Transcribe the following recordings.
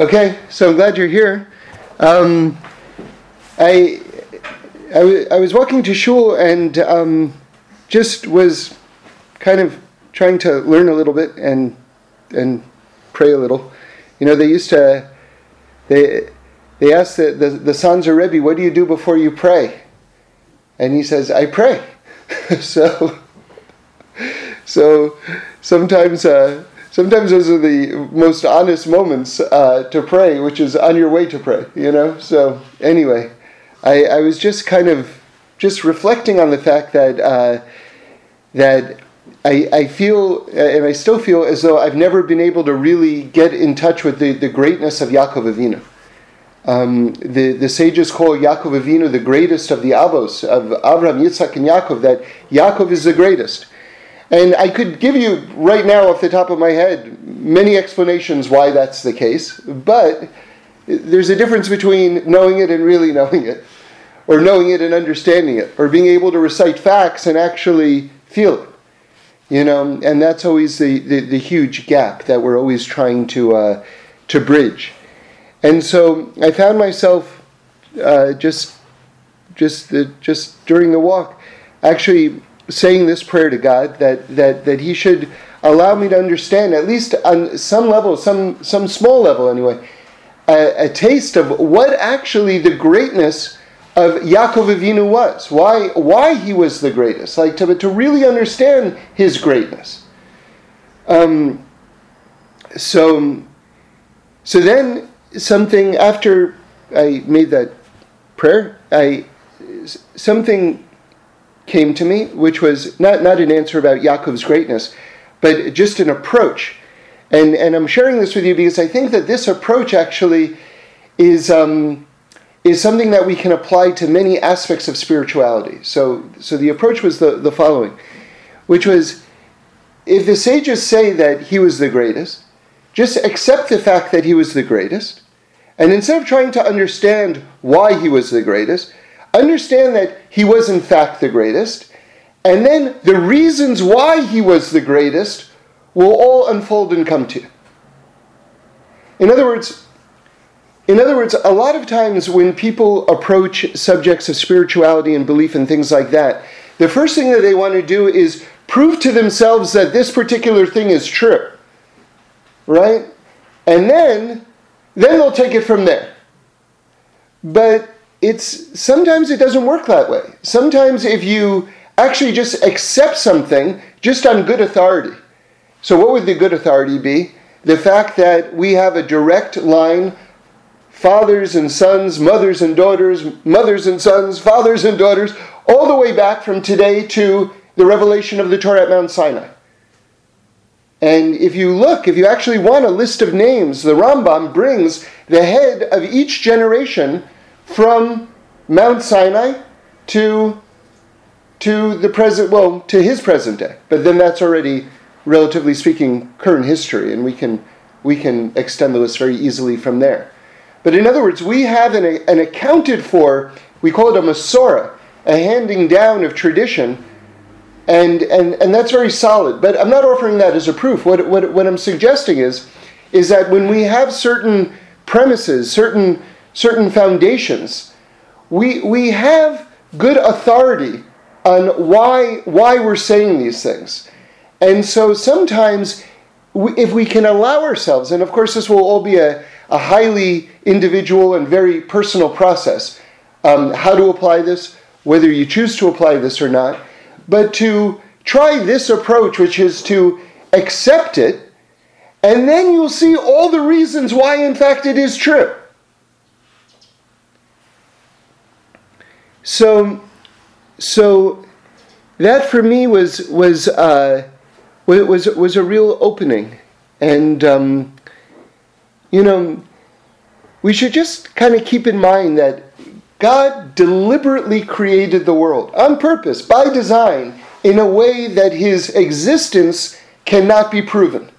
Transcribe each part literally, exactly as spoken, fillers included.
Okay, so I'm glad you're here. Um, I, I, w- I was walking to shul and um, just was kind of trying to learn a little bit and and pray a little. You know, they used to, they they asked the, the, the Sanzer Rebbe, what do you do before you pray? And he says, I pray. so so sometimes... Uh, Sometimes those are the most honest moments uh, to pray, which is on your way to pray, you know? So anyway, I, I was just kind of just reflecting on the fact that uh, that I, I feel, and I still feel, as though I've never been able to really get in touch with the, the greatness of Yaakov Avinu. Um, the, the sages call Yaakov Avinu the greatest of the Avos, of Avraham, Yitzhak, and Yaakov, that Yaakov is the greatest. And I could give you right now, off the top of my head, many explanations why that's the case, but there's a difference between knowing it and really knowing it, or knowing it and understanding it, or being able to recite facts and actually feel it, you know, and that's always the, the, the huge gap that we're always trying to uh, to bridge. And so I found myself uh, just just the, just during the walk, actually saying this prayer to God that, that that He should allow me to understand, at least on some level, some some small level anyway, a, a taste of what actually the greatness of Yaakov Avinu was, why why he was the greatest, like to to really understand his greatness. Um. So, so then something after I made that prayer, I something. came to me, which was not, not an answer about Yaakov's greatness, but just an approach. And and I'm sharing this with you because I think that this approach actually is um, is something that we can apply to many aspects of spirituality. So so the approach was the, the following, which was, if the sages say that he was the greatest, just accept the fact that he was the greatest, and instead of trying to understand why he was the greatest, understand that he was in fact the greatest, and then the reasons why he was the greatest will all unfold and come to you. In other words, in other words, a lot of times when people approach subjects of spirituality and belief and things like that, the first thing that they want to do is prove to themselves that this particular thing is true, right? And then, then they'll take it from there. But It's sometimes it doesn't work that way. Sometimes if you actually just accept something just on good authority. So what would the good authority be? The fact that we have a direct line, fathers and sons, mothers and daughters, mothers and sons, fathers and daughters, all the way back from today to the revelation of the Torah at Mount Sinai. And if you look, if you actually want a list of names, the Rambam brings the head of each generation from Mount Sinai to to the present, well, to his present day. But then that's already, relatively speaking, current history, and we can we can extend the list very easily from there. But in other words, we have an, an accounted for, we call it a Masorah, a handing down of tradition, and and and that's very solid. But I'm not offering that as a proof. What what what I'm suggesting is is that when we have certain premises, certain certain foundations, we we have good authority on why why we're saying these things. And so sometimes, we, if we can allow ourselves, and of course this will all be a, a highly individual and very personal process, um, how to apply this, whether you choose to apply this or not, but to try this approach, which is to accept it, and then you'll see all the reasons why in fact it is true. So, so that for me was was uh, was was a real opening, and um, you know, we should just kind of keep in mind that God deliberately created the world on purpose, by design, in a way that His existence cannot be proven.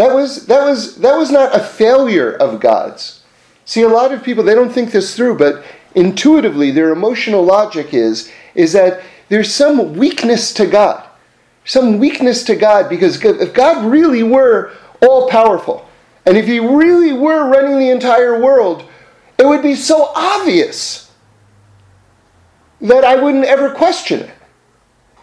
That was that was that was not a failure of God's. See, a lot of people, they don't think this through, but intuitively, their emotional logic is is that there's some weakness to God, some weakness to God, because if God really were all powerful And if he really were running the entire world, it would be so obvious that I wouldn't ever question it.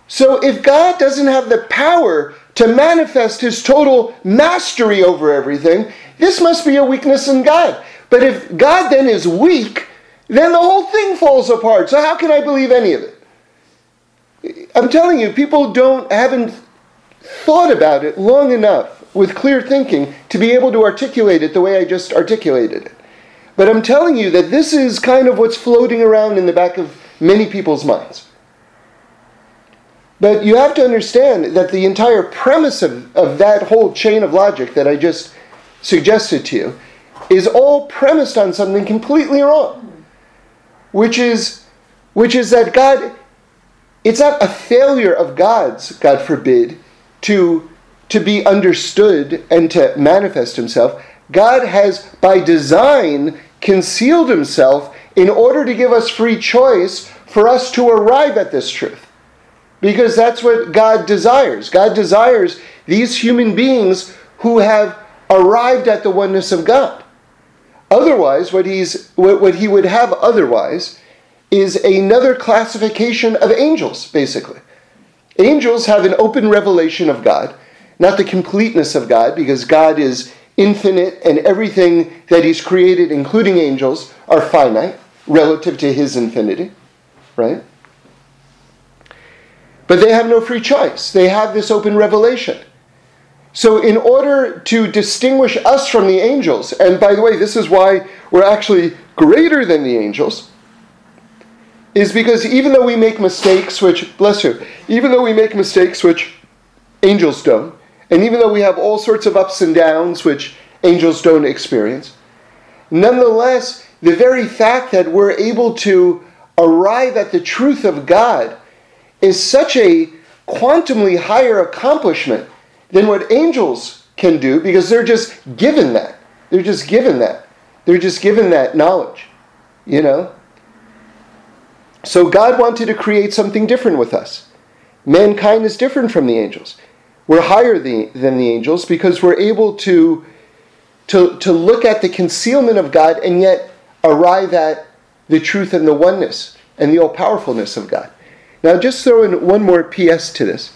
So if God doesn't have the power to manifest his total mastery over everything, this must be a weakness in God. But if God then is weak, then the whole thing falls apart. So how can I believe any of it? I'm telling you, people don't haven't thought about it long enough with clear thinking to be able to articulate it the way I just articulated it. But I'm telling you that this is kind of what's floating around in the back of many people's minds. But you have to understand that the entire premise of, of that whole chain of logic that I just suggested to you is all premised on something completely wrong, which is, which is that God, it's not a failure of God's, God forbid, to, to be understood and to manifest himself. God has, by design, concealed himself in order to give us free choice for us to arrive at this truth. Because that's what God desires. God desires these human beings who have arrived at the oneness of God. Otherwise, what he's what he would have otherwise is another classification of angels, basically. Angels have an open revelation of God, not the completeness of God, because God is infinite and everything that he's created, including angels, are finite relative to his infinity, right? But they have no free choice. They have this open revelation. So in order to distinguish us from the angels, and by the way, this is why we're actually greater than the angels, is because even though we make mistakes, which, bless you, even though we make mistakes, which angels don't, and even though we have all sorts of ups and downs, which angels don't experience, nonetheless, the very fact that we're able to arrive at the truth of God is such a quantumly higher accomplishment than what angels can do, because they're just given that. They're just given that. They're just given that knowledge, you know? So God wanted to create something different with us. Mankind is different from the angels. We're higher the, than the angels because we're able to, to, to look at the concealment of God and yet arrive at the truth and the oneness and the all-powerfulness of God. Now, just throw in one more P S to this,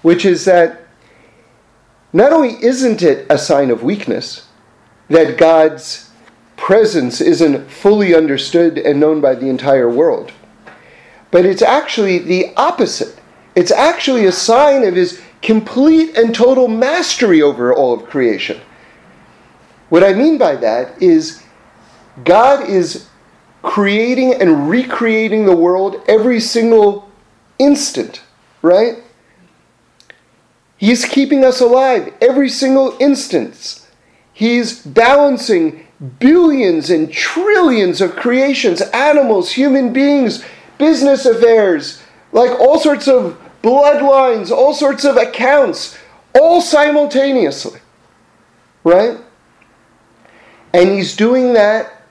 which is that not only isn't it a sign of weakness that God's presence isn't fully understood and known by the entire world, but it's actually the opposite. It's actually a sign of his complete and total mastery over all of creation. What I mean by that is God is creating and recreating the world every single instant, right? He's keeping us alive every single instance. He's balancing billions and trillions of creations, animals, human beings, business affairs, like all sorts of bloodlines, all sorts of accounts, all simultaneously, right? And he's doing that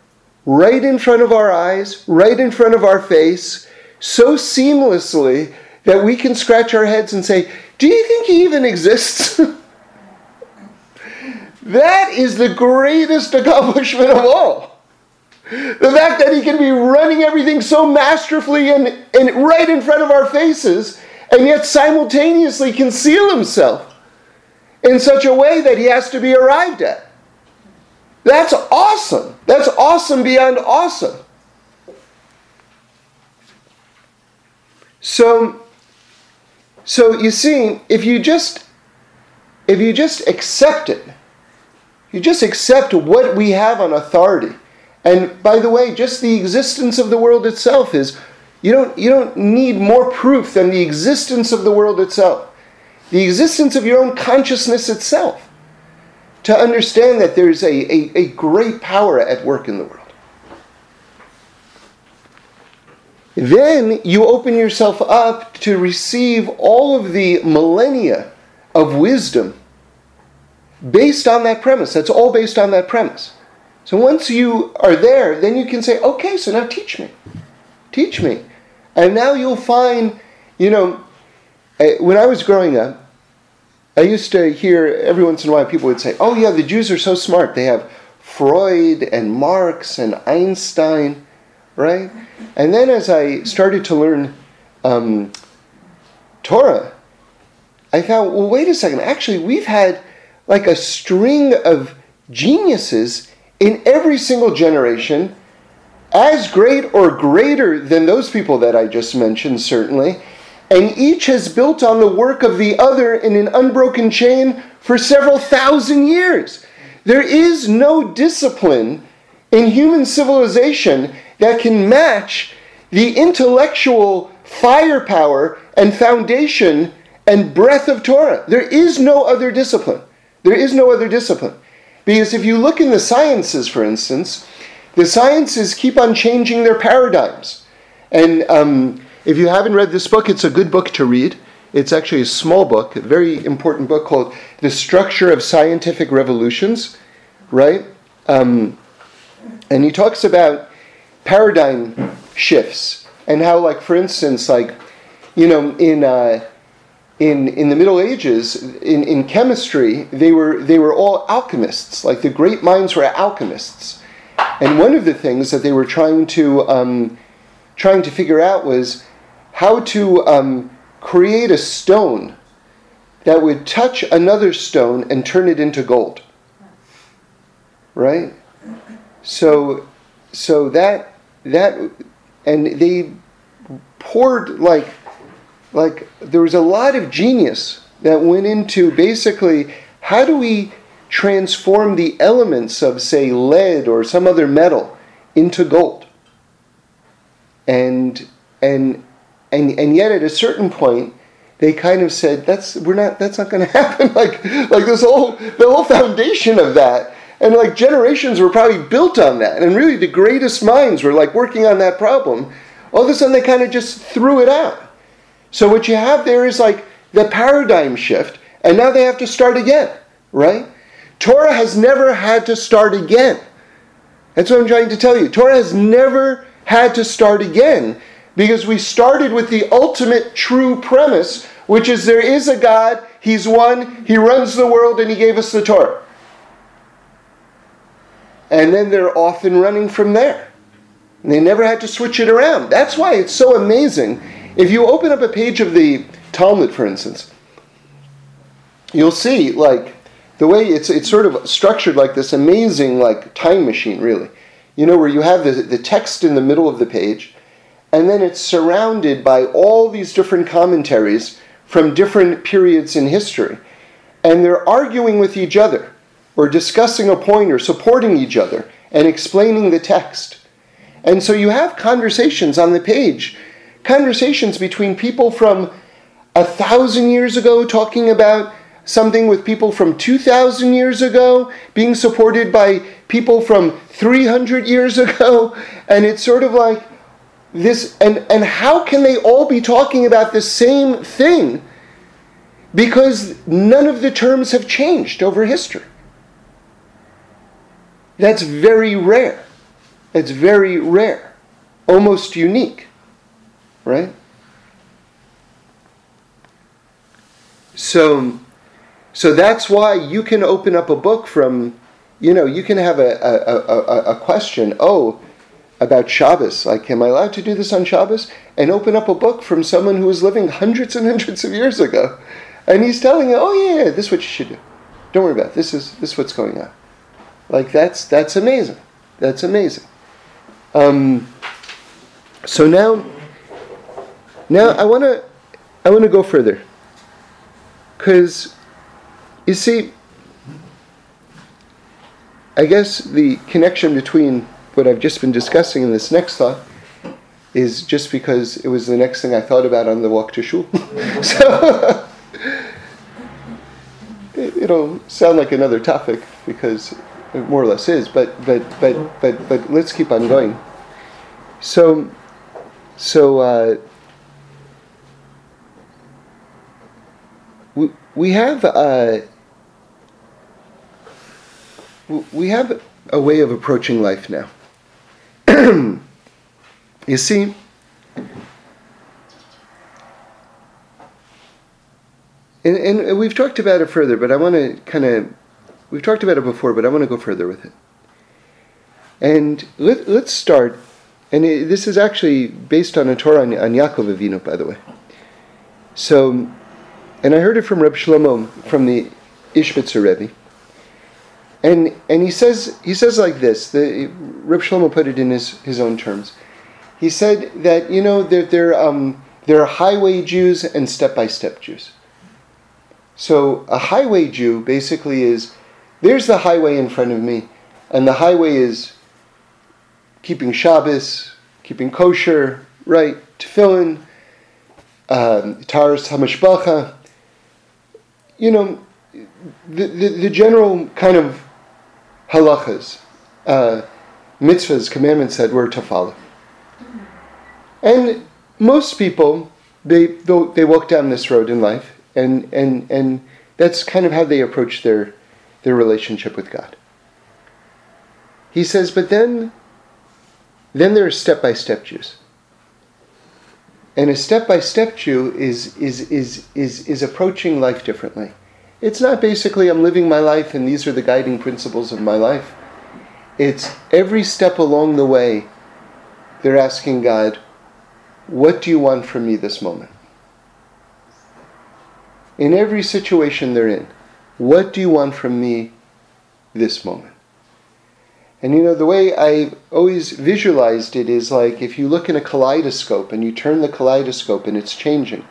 right in front of our eyes, right in front of our face, so seamlessly that we can scratch our heads and say, do you think he even exists? That is the greatest accomplishment of all. The fact that he can be running everything so masterfully and, and right in front of our faces, and yet simultaneously conceal himself in such a way that he has to be arrived at. That's awesome. That's awesome beyond awesome. So, so you see, if you just, if you just accept it, you just accept what we have on authority. And by the way, just the existence of the world itself is, you don't, you don't need more proof than the existence of the world itself, the existence of your own consciousness itself, to understand that there's a, a, a great power at work in the world. Then you open yourself up to receive all of the millennia of wisdom based on that premise. That's all based on that premise. So once you are there, then you can say, okay, so now teach me. Teach me. And now you'll find, you know, when I was growing up, I used to hear every once in a while people would say, oh yeah, the Jews are so smart. They have Freud and Marx and Einstein, right? And then as I started to learn um, Torah, I found, well, wait a second. Actually, we've had like a string of geniuses in every single generation, as great or greater than those people that I just mentioned, certainly. And each has built on the work of the other in an unbroken chain for several thousand years. There is no discipline in human civilization that can match the intellectual firepower and foundation and breadth of Torah. There is no other discipline. There is no other discipline. Because if you look in the sciences, for instance, the sciences keep on changing their paradigms. And um, if you haven't read this book, it's a good book to read. It's actually a small book, a very important book called The Structure of Scientific Revolutions, right? Um, and he talks about paradigm shifts and how, like, for instance, like, you know, in... Uh, In in the Middle Ages, in, in chemistry, they were they were all alchemists. Like the great minds were alchemists, and one of the things that they were trying to um, trying to figure out was how to um, create a stone that would touch another stone and turn it into gold. Right? So so that that and they poured like. Like, there was a lot of genius that went into basically, how do we transform the elements of, say, lead or some other metal into gold? And and and and yet at a certain point, they kind of said, that's we're not that's not gonna happen. Like like this whole the whole foundation of that. And like generations were probably built on that. And really the greatest minds were like working on that problem. All of a sudden they kind of just threw it out. So what you have there is like the paradigm shift, and now they have to start again, right? Torah has never had to start again. That's what I'm trying to tell you. Torah has never had to start again because we started with the ultimate true premise, which is there is a God, He's one, He runs the world, and He gave us the Torah. And then they're off and running from there. And they never had to switch it around. That's why it's so amazing. If you open up a page of the Talmud, for instance, you'll see like the way it's it's sort of structured like this amazing like time machine, really. You know, where you have the, the text in the middle of the page, and then it's surrounded by all these different commentaries from different periods in history. And they're arguing with each other, or discussing a point, or supporting each other, and explaining the text. And so you have conversations on the page. Conversations between people from a thousand years ago talking about something with people from two thousand years ago being supported by people from three hundred years ago, and it's sort of like this. And and how can they all be talking about the same thing? Because none of the terms have changed over history. That's very rare. That's very rare, almost unique. Right? So so that's why you can open up a book from, you know, you can have a, a, a, a question, oh, about Shabbos. Like, am I allowed to do this on Shabbos? And open up a book from someone who was living hundreds and hundreds of years ago. And he's telling you, oh yeah, yeah, this is what you should do. Don't worry about it. This is this is what's going on. Like that's that's amazing. That's amazing. Um so now Now I want to, I want to go further, because, you see, I guess the connection between what I've just been discussing and this next thought is just because it was the next thing I thought about on the walk to shul. So it'll sound like another topic because it more or less is, but but but but but let's keep on going. So, so. Uh, We have a we have a way of approaching life now. You see, And, and we've talked about it further, but I want to kind of, we've talked about it before, but I want to go further with it. And let, let's start, and it, this is actually based on a Torah on, on Yaakov Avinu, by the way. So, and I heard it from Reb Shlomo, from the Ishbitzer Rebbe. And and he says he says like this, the Reb Shlomo put it in his, his own terms. He said that, you know, there there um there are highway Jews and step-by-step Jews. So a highway Jew basically is, there's the highway in front of me, and the highway is keeping Shabbos, keeping kosher, right, tefillin, um, taharas hamishpacha, you know, the, the the general kind of halachas, uh, mitzvahs, commandments that we're to follow. And most people, they they walk down this road in life, and and and that's kind of how they approach their their relationship with God. He says, but then, then there are step-by-step Jews. And a step-by-step Jew is is is is is approaching life differently. It's not basically I'm living my life and these are the guiding principles of my life. It's every step along the way, they're asking God, what do you want from me this moment? In every situation they're in, what do you want from me this moment? And you know, the way I always visualized it is like if you look in a kaleidoscope and you turn the kaleidoscope and it's changing.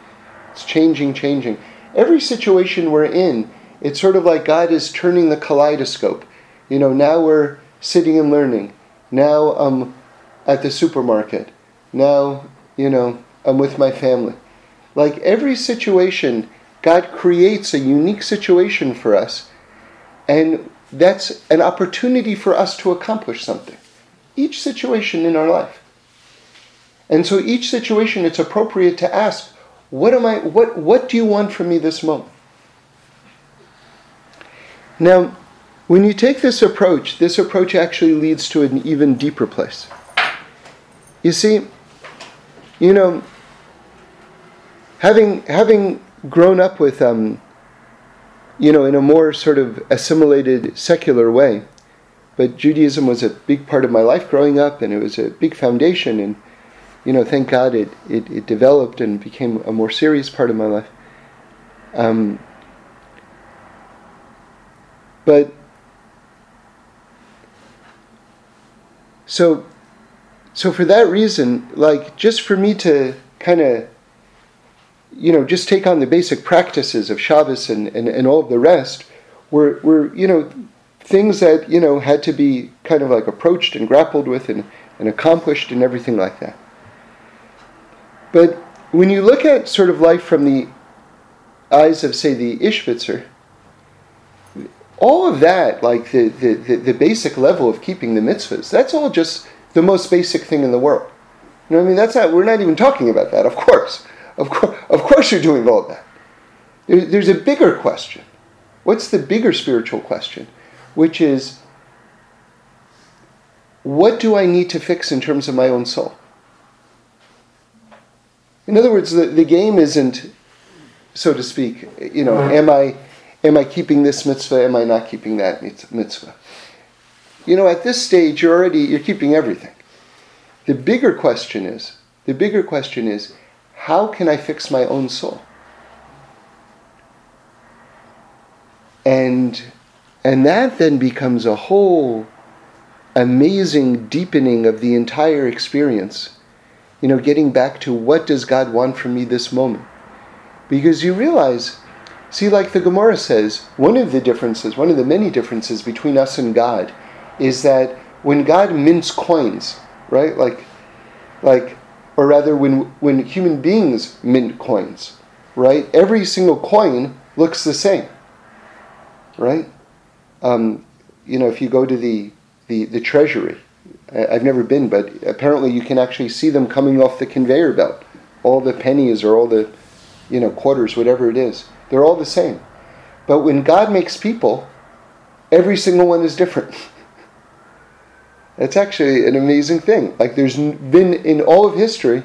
It's changing, changing. Every situation we're in, it's sort of like God is turning the kaleidoscope. You know, now we're sitting and learning. Now I'm at the supermarket. Now, you know, I'm with my family. Like every situation, God creates a unique situation for us, and that's an opportunity for us to accomplish something. Each situation in our life. And so each situation, it's appropriate to ask, what am I, what, what do you want from me this moment? Now, when you take this approach, this approach actually leads to an even deeper place. You see, you know, having having grown up with, um, you know, in a more sort of assimilated secular way, but Judaism was a big part of my life growing up, and it was a big foundation, and, you know, thank God it, it, it developed and became a more serious part of my life. Um, but, so, so for that reason, like, just for me to kind of, you know, just take on the basic practices of Shabbos and, and, and all of the rest were, were, you know, things that, you know, had to be kind of like approached and grappled with and, and accomplished and everything like that. But when you look at sort of life from the eyes of, say, the Ishbitzer, all of that, like the, the, the, the basic level of keeping the mitzvahs, that's all just the most basic thing in the world. You know what I mean? That's not, we're not even talking about that, of course. Of course, of course you're doing all that. There's a bigger question. What's the bigger spiritual question? Which is, what do I need to fix in terms of my own soul? In other words, the, the game isn't, so to speak, you know, am I, am I keeping this mitzvah? Am I not keeping that mitzvah? You know, at this stage, you're already, you're keeping everything. The bigger question is, the bigger question is, how can I fix my own soul? And and that then becomes a whole amazing deepening of the entire experience. You know, getting back to what does God want from me this moment? Because you realize, see, like the Gemara says, one of the differences, one of the many differences between us and God is that when God mints coins, right? Like, like, or rather when when human beings mint coins, right? Every single coin looks the same, right? Um, you know, if you go to the, the, the treasury, I, I've never been, but apparently you can actually see them coming off the conveyor belt. All the pennies or all the, you know, quarters, whatever it is, they're all the same. But when God makes people, every single one is different. That's actually an amazing thing. Like there's been, in all of history,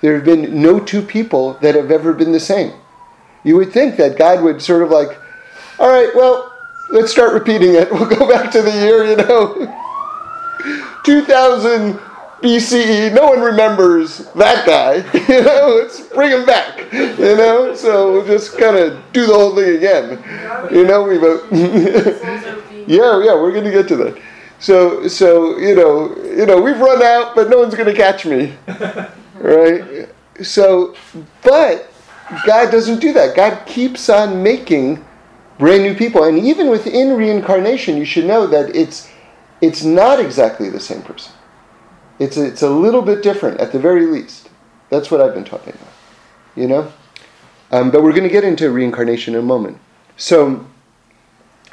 there have been no two people that have ever been the same. You would think that God would sort of like, all right, well, let's start repeating it. We'll go back to the year, you know, two thousand B C E. No one remembers that guy. You know, let's bring him back. You know, so we'll just kind of do the whole thing again. You know, we vote. yeah, yeah, we're going to get to that. So, so you know, you know, we've run out, but no one's going to catch me, right? So, but God doesn't do that. God keeps on making brand new people, and even within reincarnation, you should know that it's it's not exactly the same person. It's a, it's a little bit different, at the very least. That's what I've been talking about, you know. Um, but we're going to get into reincarnation in a moment. So,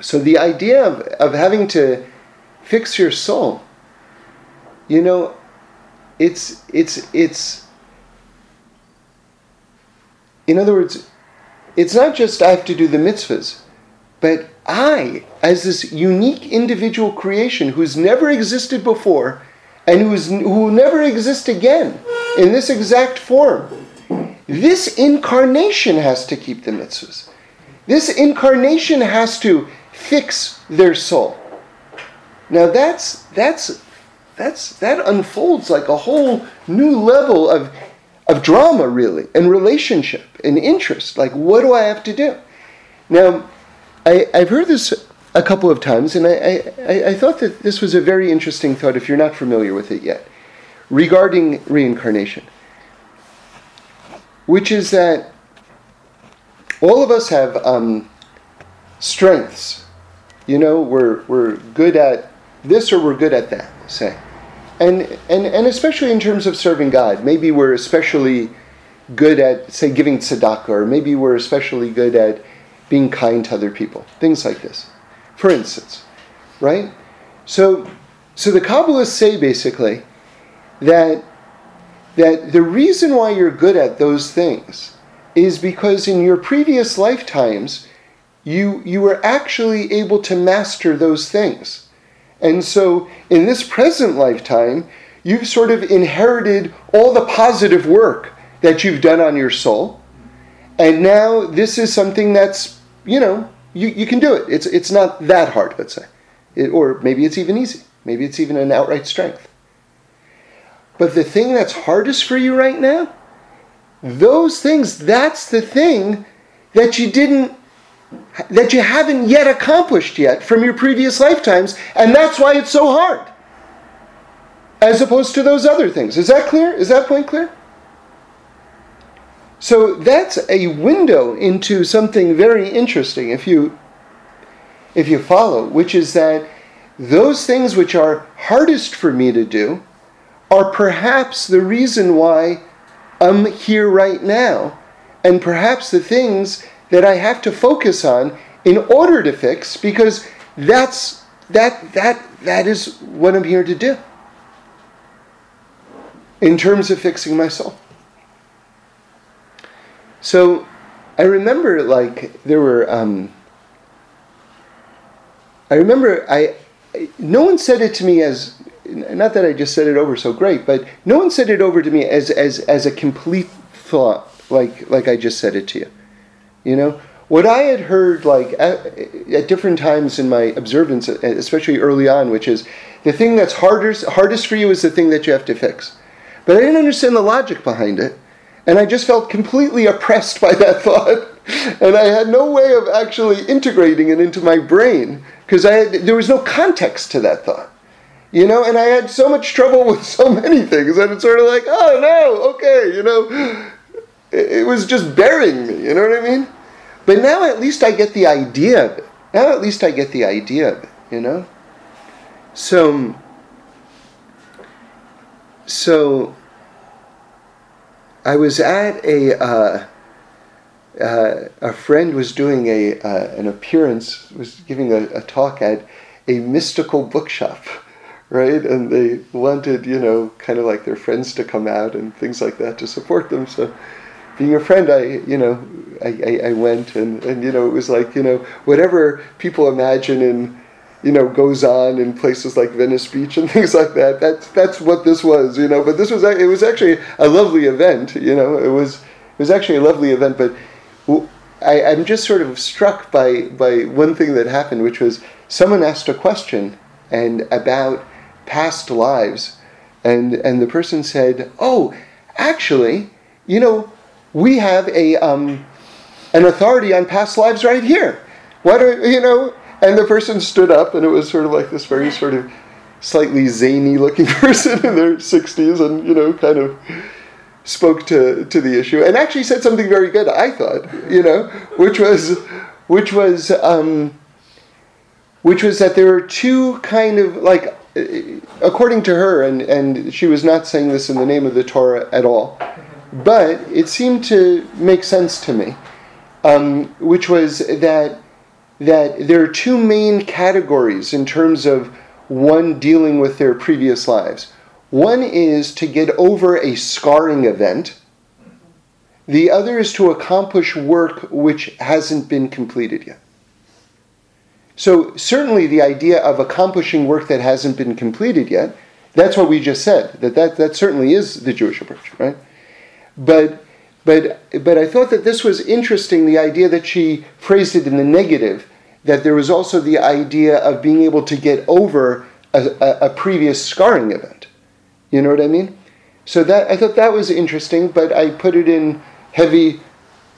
so the idea of of having to fix your soul. You know, it's, it's, it's, in other words, it's not just I have to do the mitzvahs, but I, as this unique individual creation who's never existed before and who's, who will never exist again in this exact form, this incarnation has to keep the mitzvahs. This incarnation has to fix their soul. Now that's that's that's that unfolds like a whole new level of of drama, really, and relationship and interest. Like, what do I have to do? Now, I, I've heard this a couple of times, and I, I, I thought that this was a very interesting thought, if you're not familiar with it yet, regarding reincarnation, which is that all of us have um, strengths. You know, we're we're good at this or we're good at that, say. And, and and especially in terms of serving God, maybe we're especially good at, say, giving tzedakah, or maybe we're especially good at being kind to other people, things like this, for instance, right? So so the Kabbalists say, basically, that that the reason why you're good at those things is because in your previous lifetimes, you you were actually able to master those things. And so, in this present lifetime, you've sort of inherited all the positive work that you've done on your soul. And now, this is something that's, you know, you, you can do it. It's it's not that hard, let's say. It, or maybe it's even easy. Maybe it's even an outright strength. But the thing that's hardest for you right now, those things, that's the thing that you didn't that you haven't yet accomplished yet from your previous lifetimes, and that's why it's so hard, as opposed to those other things. Is that clear? Is that point clear? So that's a window into something very interesting, if you if you follow, which is that those things which are hardest for me to do are perhaps the reason why I'm here right now, and perhaps the things that I have to focus on in order to fix, because that's that that that is what I'm here to do in terms of fixing my soul. So I remember, like, there were um, I remember I, I no one said it to me as, not that I just said it over so great, but no one said it over to me as as as a complete thought like like I just said it to you. You know, what I had heard, like, at, at different times in my observance, especially early on, which is the thing that's hardest hardest for you is the thing that you have to fix. But I didn't understand the logic behind it, and I just felt completely oppressed by that thought, and I had no way of actually integrating it into my brain, because I had, there was no context to that thought. You know, and I had so much trouble with so many things that it's sort of like, oh, no, okay, you know, it was just burying me, you know what I mean? But now at least I get the idea of it. Now at least I get the idea of it, you know? So, so I was at a, uh, uh, a friend was doing a uh, an appearance, was giving a, a talk at a mystical bookshop, right? And they wanted, you know, kind of like their friends to come out and things like that to support them, so... Being a friend, I, you know, I, I, I went and, and, you know, it was like, you know, whatever people imagine and, you know, goes on in places like Venice Beach and things like that, that's, that's what this was, you know, but this was, it was actually a lovely event, you know, it was, it was actually a lovely event, but I, I'm just sort of struck by, by one thing that happened, which was someone asked a question and about past lives, and and the person said, "Oh, actually, you know, we have a um, an authority on past lives right here. Why don't you know?" And the person stood up, and it was sort of like this very sort of slightly zany-looking person in their sixties, and you know, kind of spoke to, to the issue, and actually said something very good, I thought, you know, which was which was um, which was that there are two kind of like, according to her, and, and she was not saying this in the name of the Torah at all, but it seemed to make sense to me, um, which was that that there are two main categories in terms of one dealing with their previous lives. One is to get over a scarring event. The other is to accomplish work which hasn't been completed yet. So certainly the idea of accomplishing work that hasn't been completed yet, that's what we just said, that that, that certainly is the Jewish approach, right? But, but, but I thought that this was interesting, the idea that she phrased it in the negative, that there was also the idea of being able to get over a, a, a previous scarring event. You know what I mean? So that I thought that was interesting, but I put it in heavy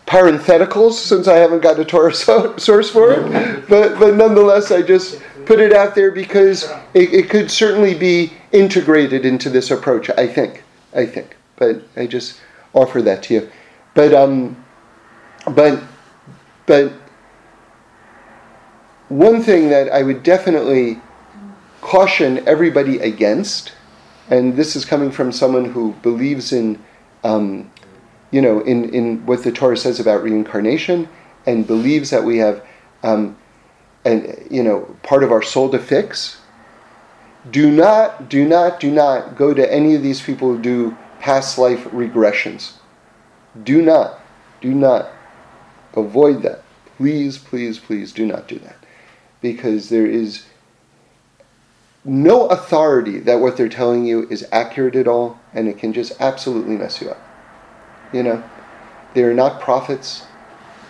parentheticals since I haven't got a Torah so- source for it. But but nonetheless, I just put it out there because it, it could certainly be integrated into this approach, I think. I think. But I just offer that to you. But um but but one thing that I would definitely caution everybody against, and this is coming from someone who believes in, um, you know, in, in what the Torah says about reincarnation, and believes that we have, um, and you know, part of our soul to fix. Do not, do not, do not go to any of these people who do past life regressions. Do not, do not avoid that. Please, please, please do not do that, because there is no authority that what they're telling you is accurate at all, and it can just absolutely mess you up. You know, they're not prophets.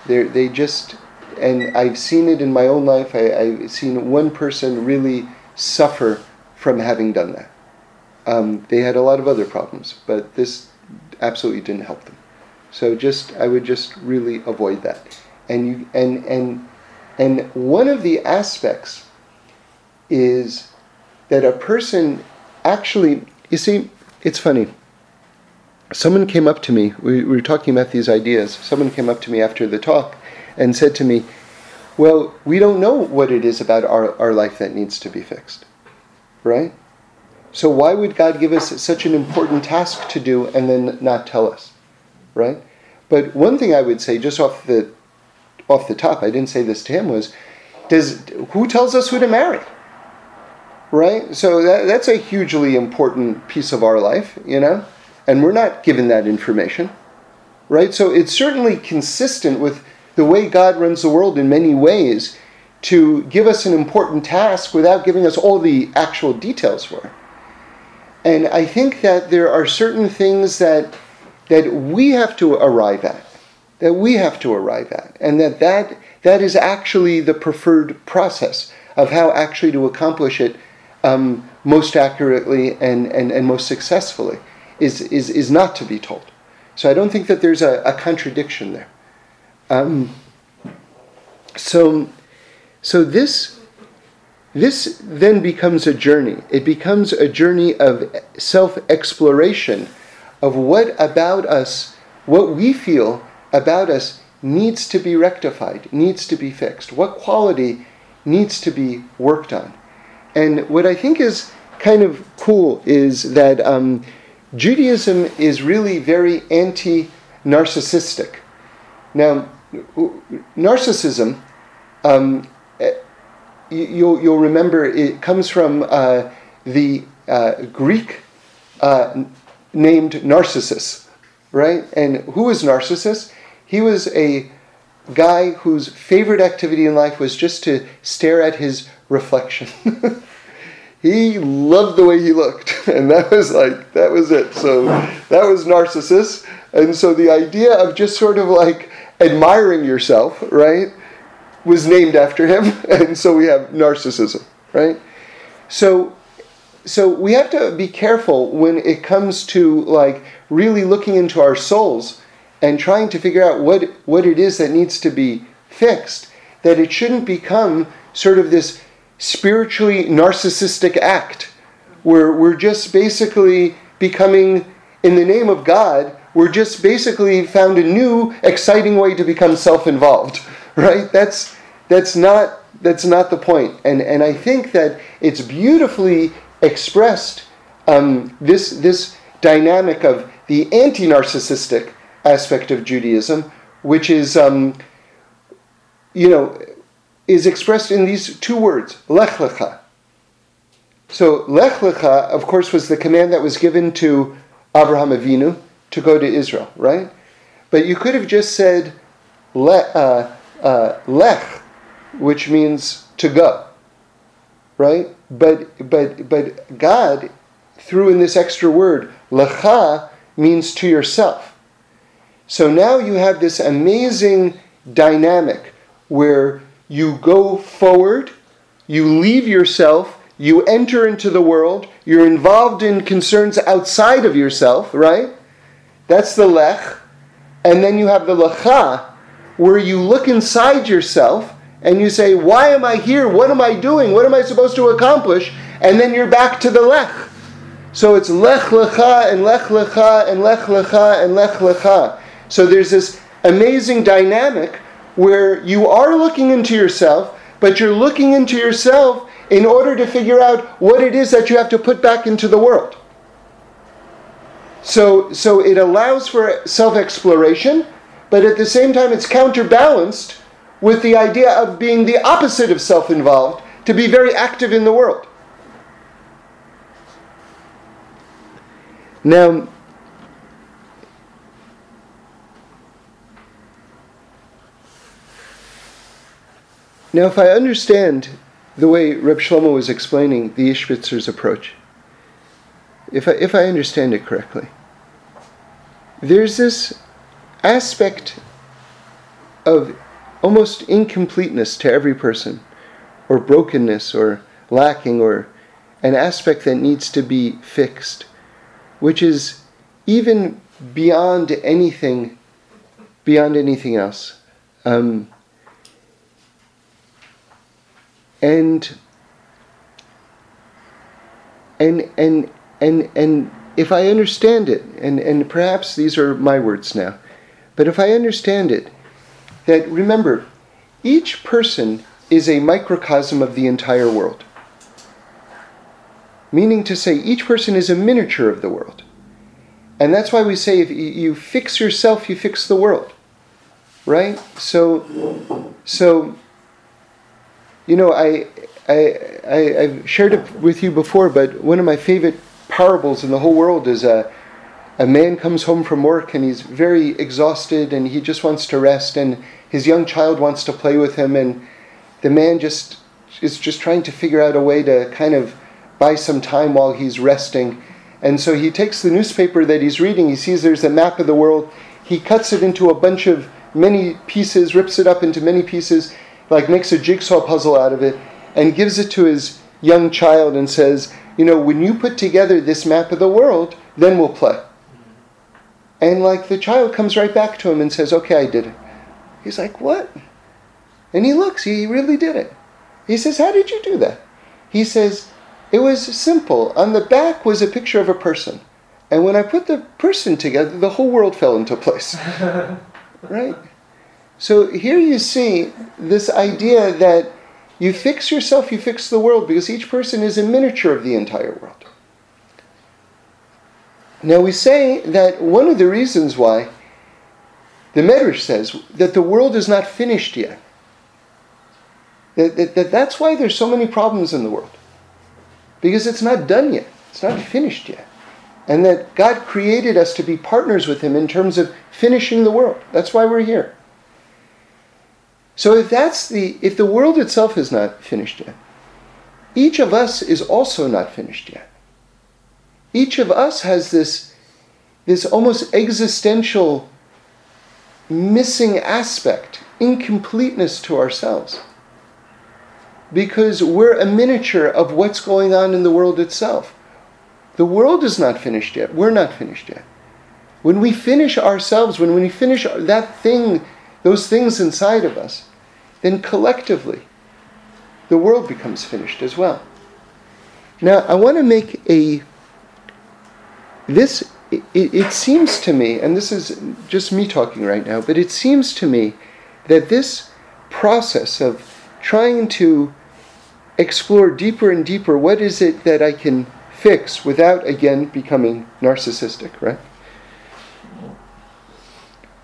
They they just, and I've seen it in my own life. I, I've seen one person really suffer from having done that. Um, they had a lot of other problems, but this absolutely didn't help them. So just, I would just really avoid that. And you and and and one of the aspects is that a person actually, you see, it's funny. Someone came up to me, we, we were talking about these ideas, someone came up to me after the talk and said to me, well, we don't know what it is about our, our life that needs to be fixed, right? So why would God give us such an important task to do and then not tell us, right? But one thing I would say, just off the off the top, I didn't say this to him, was, does who tells us who to marry? Right? So that, that's a hugely important piece of our life, you know? And we're not given that information, right? So it's certainly consistent with the way God runs the world in many ways to give us an important task without giving us all the actual details for it. And I think that there are certain things that that we have to arrive at, that we have to arrive at, and that that, that is actually the preferred process of how actually to accomplish it Um, most accurately and, and, and most successfully is, is is not to be told. So I don't think that there's a, a contradiction there. Um, so so this this then becomes a journey. It becomes a journey of self-exploration of what about us, what we feel about us needs to be rectified, needs to be fixed. What quality needs to be worked on. And what I think is kind of cool is that um, Judaism is really very anti-narcissistic. Now, narcissism, um, you'll, you'll remember, it comes from uh, the uh, Greek uh, named Narcissus, right? And who was Narcissus? He was a guy whose favorite activity in life was just to stare at his reflection. He loved the way he looked, and that was like, that was it. So that was Narcissus. And so the idea of just sort of like admiring yourself, right, was named after him, and so we have narcissism, right? So, so we have to be careful when it comes to like really looking into our souls and trying to figure out what what it is that needs to be fixed, that it shouldn't become sort of this spiritually narcissistic act where we're just basically becoming, in the name of God, we're just basically found a new exciting way to become self-involved, right? That's that's not that's not the point. And and I think that it's beautifully expressed, um, this this dynamic of the anti-narcissistic aspect of Judaism, which is um, you know is expressed in these two words, lech lecha. So lech lecha, of course, was the command that was given to Avraham Avinu to go to Israel, right? But you could have just said le, uh, uh, lech, which means to go, right? But but but God threw in this extra word, lecha, means to yourself. So now you have this amazing dynamic where you go forward, you leave yourself, you enter into the world, you're involved in concerns outside of yourself, right? That's the lech. And then you have the lecha, where you look inside yourself and you say, why am I here? What am I doing? What am I supposed to accomplish? And then you're back to the lech. So it's lech lecha and lech lecha and lech lecha and lech lecha. So there's this amazing dynamic where you are looking into yourself, but you're looking into yourself in order to figure out what it is that you have to put back into the world. So so it allows for self-exploration, but at the same time it's counterbalanced with the idea of being the opposite of self-involved, to be very active in the world. Now, now if I understand the way Reb Shlomo was explaining the Ishbitzer's approach, if I, if I understand it correctly, there's this aspect of almost incompleteness to every person, or brokenness, or lacking, or an aspect that needs to be fixed, which is even beyond anything, beyond anything else. Um, and and and And and if I understand it, and, and perhaps these are my words now, but if I understand it, that remember, each person is a microcosm of the entire world. Meaning to say, each person is a miniature of the world. And that's why we say, if you fix yourself, you fix the world. Right? So, so you know, I, I, I, I've shared it with you before, but one of my favorite parables in the whole world is a a man comes home from work and he's very exhausted and he just wants to rest, and his young child wants to play with him, and the man just is just trying to figure out a way to kind of buy some time while he's resting. And so he takes the newspaper that he's reading, he sees there's a map of the world, he cuts it into a bunch of many pieces, rips it up into many pieces, like makes a jigsaw puzzle out of it, and gives it to his young child and says, you know, when you put together this map of the world, then we'll play. And like the child comes right back to him and says, okay, I did it. He's like, what? And he looks, he really did it. He says, how did you do that? He says, it was simple. On the back was a picture of a person. And when I put the person together, the whole world fell into place. Right? So here you see this idea that you fix yourself, you fix the world, because each person is a miniature of the entire world. Now we say that one of the reasons why the Medrash says that the world is not finished yet, that, that, that that's why there's so many problems in the world, because it's not done yet, it's not finished yet, and that God created us to be partners with him in terms of finishing the world. That's why we're here. So if that's the if the world itself is not finished yet, each of us is also not finished yet. Each of us has this, this almost existential missing aspect, incompleteness to ourselves. Because we're a miniature of what's going on in the world itself. The world is not finished yet. We're not finished yet. When we finish ourselves, when we finish that thing, those things inside of us, then collectively, the world becomes finished as well. Now, I want to make a... This, it, it seems to me, and this is just me talking right now, but it seems to me that this process of trying to explore deeper and deeper what is it that I can fix without, again, becoming narcissistic, right?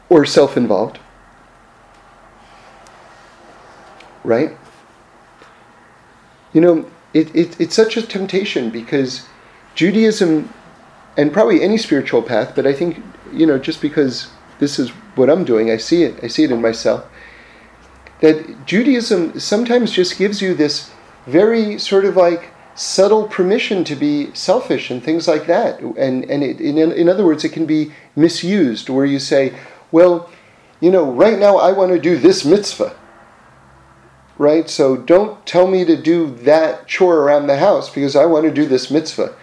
Or self-involved, right? You know, it, it it's such a temptation because Judaism, and probably any spiritual path, but I think, you know, just because this is what I'm doing, I see it, I see it in myself, that Judaism sometimes just gives you this very sort of like subtle permission to be selfish and things like that. And, and it, in, in other words, it can be misused where you say, well, you know, right now I want to do this mitzvah, right? So don't tell me to do that chore around the house because I want to do this mitzvah.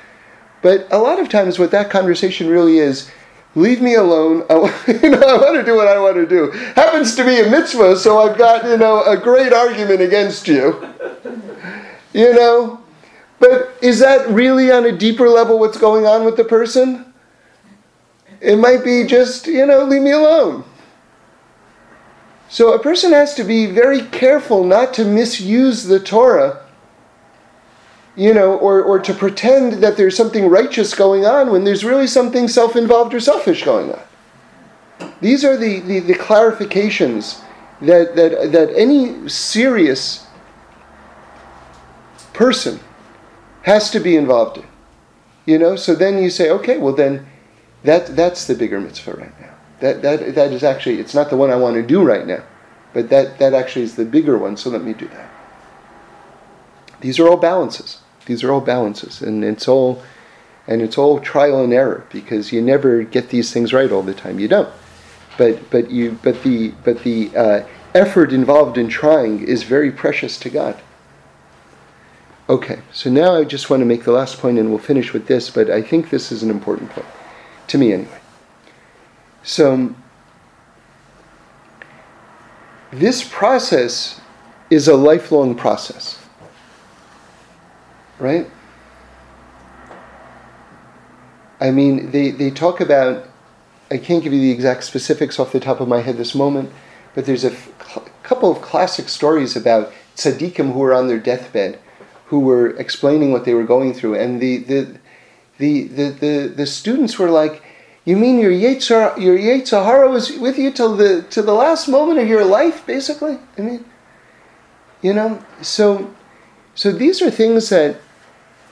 But a lot of times what that conversation really is, leave me alone, I, you know, I want to do what I want to do. Happens to be a mitzvah, so I've got, you know, a great argument against you. You know? But is that really on a deeper level what's going on with the person? It might be just, you know, leave me alone. So a person has to be very careful not to misuse the Torah, you know, or, or to pretend that there's something righteous going on when there's really something self-involved or selfish going on. These are the, the, the clarifications that, that that any serious person has to be involved in. You know, so then you say, okay, well then that that's the bigger mitzvah right now. That that that is actually, it's not the one I want to do right now, but that, that actually is the bigger one, so let me do that. These are all balances. These are all balances, and it's all, and it's all trial and error because you never get these things right all the time. You don't, but but you but the but the uh, effort involved in trying is very precious to God. Okay, so now I just want to make the last point, and we'll finish with this. But I think this is an important point, to me anyway. So this process is a lifelong process. Right? I mean, they, they talk about, I can't give you the exact specifics off the top of my head this moment, but there's a f- couple of classic stories about tzaddikim who were on their deathbed, who were explaining what they were going through, and the the the the, the, the students were like, you mean your yetzer your yetzer hara was with you till the till the last moment of your life, basically? I mean, you know, so so these are things that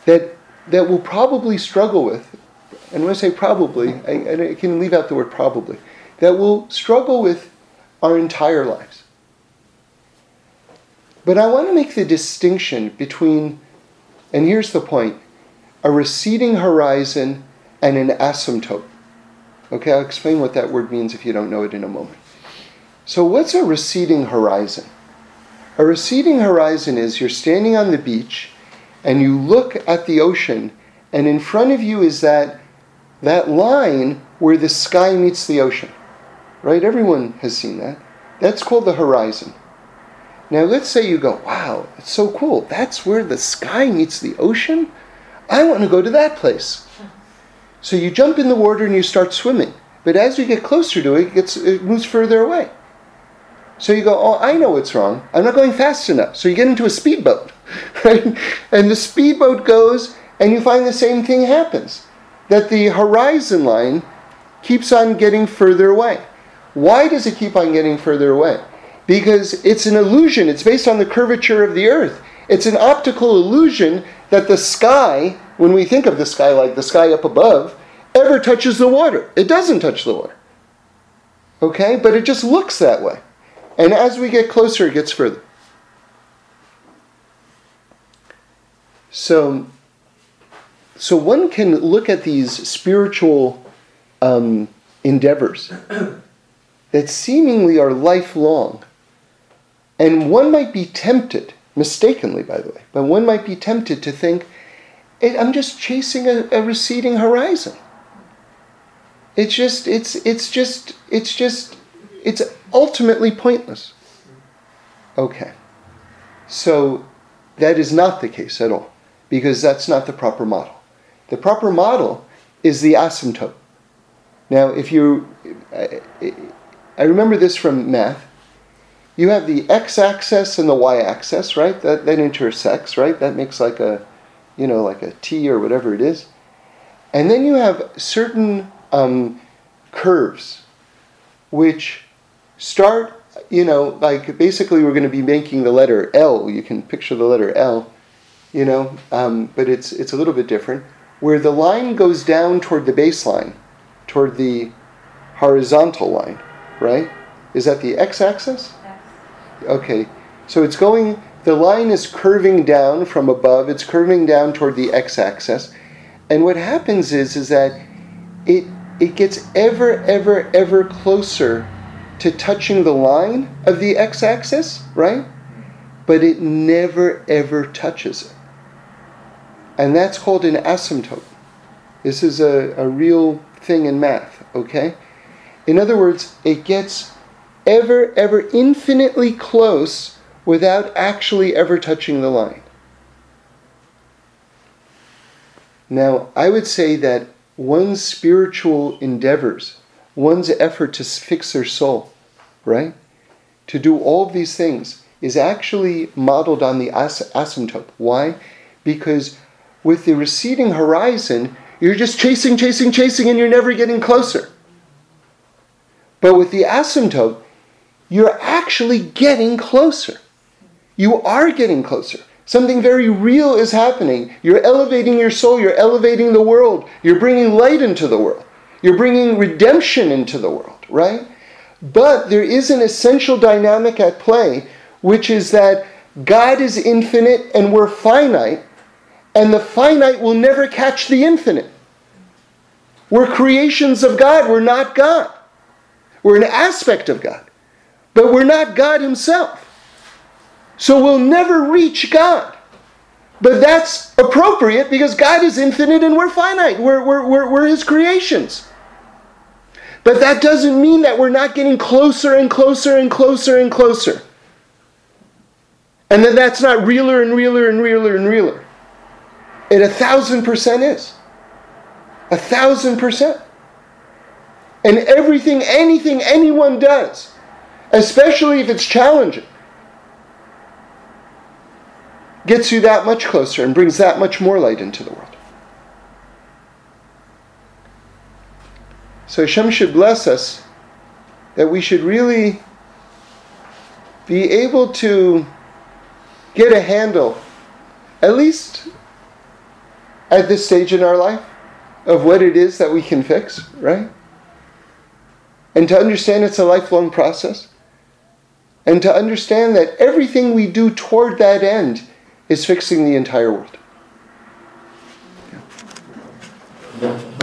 that that we'll probably struggle with, and when I say probably, I, I can leave out the word probably, that we'll struggle with our entire lives. But I want to make the distinction between, and here's the point, a receding horizon and an asymptote. Okay, I'll explain what that word means if you don't know it in a moment. So what's a receding horizon? A receding horizon is you're standing on the beach and you look at the ocean, and in front of you is that that line where the sky meets the ocean, right? Everyone has seen that. That's called the horizon. Now let's say you go, wow, it's so cool. That's where the sky meets the ocean? I want to go to that place. So you jump in the water and you start swimming. But as you get closer to it, it, gets, it moves further away. So you go, oh, I know what's wrong. I'm not going fast enough. So you get into a speedboat, right? And the speedboat goes, and you find the same thing happens, that the horizon line keeps on getting further away. Why does it keep on getting further away? Because it's an illusion. It's based on the curvature of the earth. It's an optical illusion that the sky, when we think of the sky like the sky up above, ever touches the water. It doesn't touch the water. Okay? But it just looks that way. And as we get closer, it gets further. So, so one can look at these spiritual um, endeavors that seemingly are lifelong. And one might be tempted, mistakenly by the way, but one might be tempted to think, I'm just chasing a, a receding horizon. It's just, it's, it's just, it's just, it's ultimately pointless. Okay. So that is not the case at all, because that's not the proper model. The proper model is the asymptote. Now, if you, I, I remember this from math. You have the x-axis and the y-axis, right? That that intersects, right? That makes like a, you know, like a t or whatever it is. And then you have certain um, curves, which start, you know, like basically we're going to be making the letter L. You can picture the letter L, you know, um, but it's it's a little bit different, where the line goes down toward the baseline, toward the horizontal line, right? Is that the x-axis? Okay, so it's going, the line is curving down from above, it's curving down toward the x-axis, and what happens is is that it it gets ever, ever, ever closer to touching the line of the x-axis, right? But it never, ever touches it. And that's called an asymptote. This is a, a real thing in math, okay? In other words, it gets ever, ever infinitely close without actually ever touching the line. Now, I would say that one's spiritual endeavors, one's effort to fix their soul, right, to do all of these things is actually modeled on the as- asymptote. Why? Because with the receding horizon, you're just chasing, chasing, chasing, and you're never getting closer. But with the asymptote, you're actually getting closer. You are getting closer. Something very real is happening. You're elevating your soul. You're elevating the world. You're bringing light into the world. You're bringing redemption into the world, right? But there is an essential dynamic at play, which is that God is infinite and we're finite, and the finite will never catch the infinite. We're creations of God. We're not God. We're an aspect of God, but we're not God himself. So we'll never reach God. But that's appropriate because God is infinite and we're finite. We're, we're, we're, we're his creations. But that doesn't mean that we're not getting closer and closer and closer and closer. And then that's not realer and realer and realer and realer. It a thousand percent is. A thousand percent. And everything, anything, anyone does, especially if it's challenging, gets you that much closer and brings that much more light into the world. So Hashem should bless us that we should really be able to get a handle, at least at this stage in our life, of what it is that we can fix, right? And to understand it's a lifelong process. And to understand that everything we do toward that end is fixing the entire world.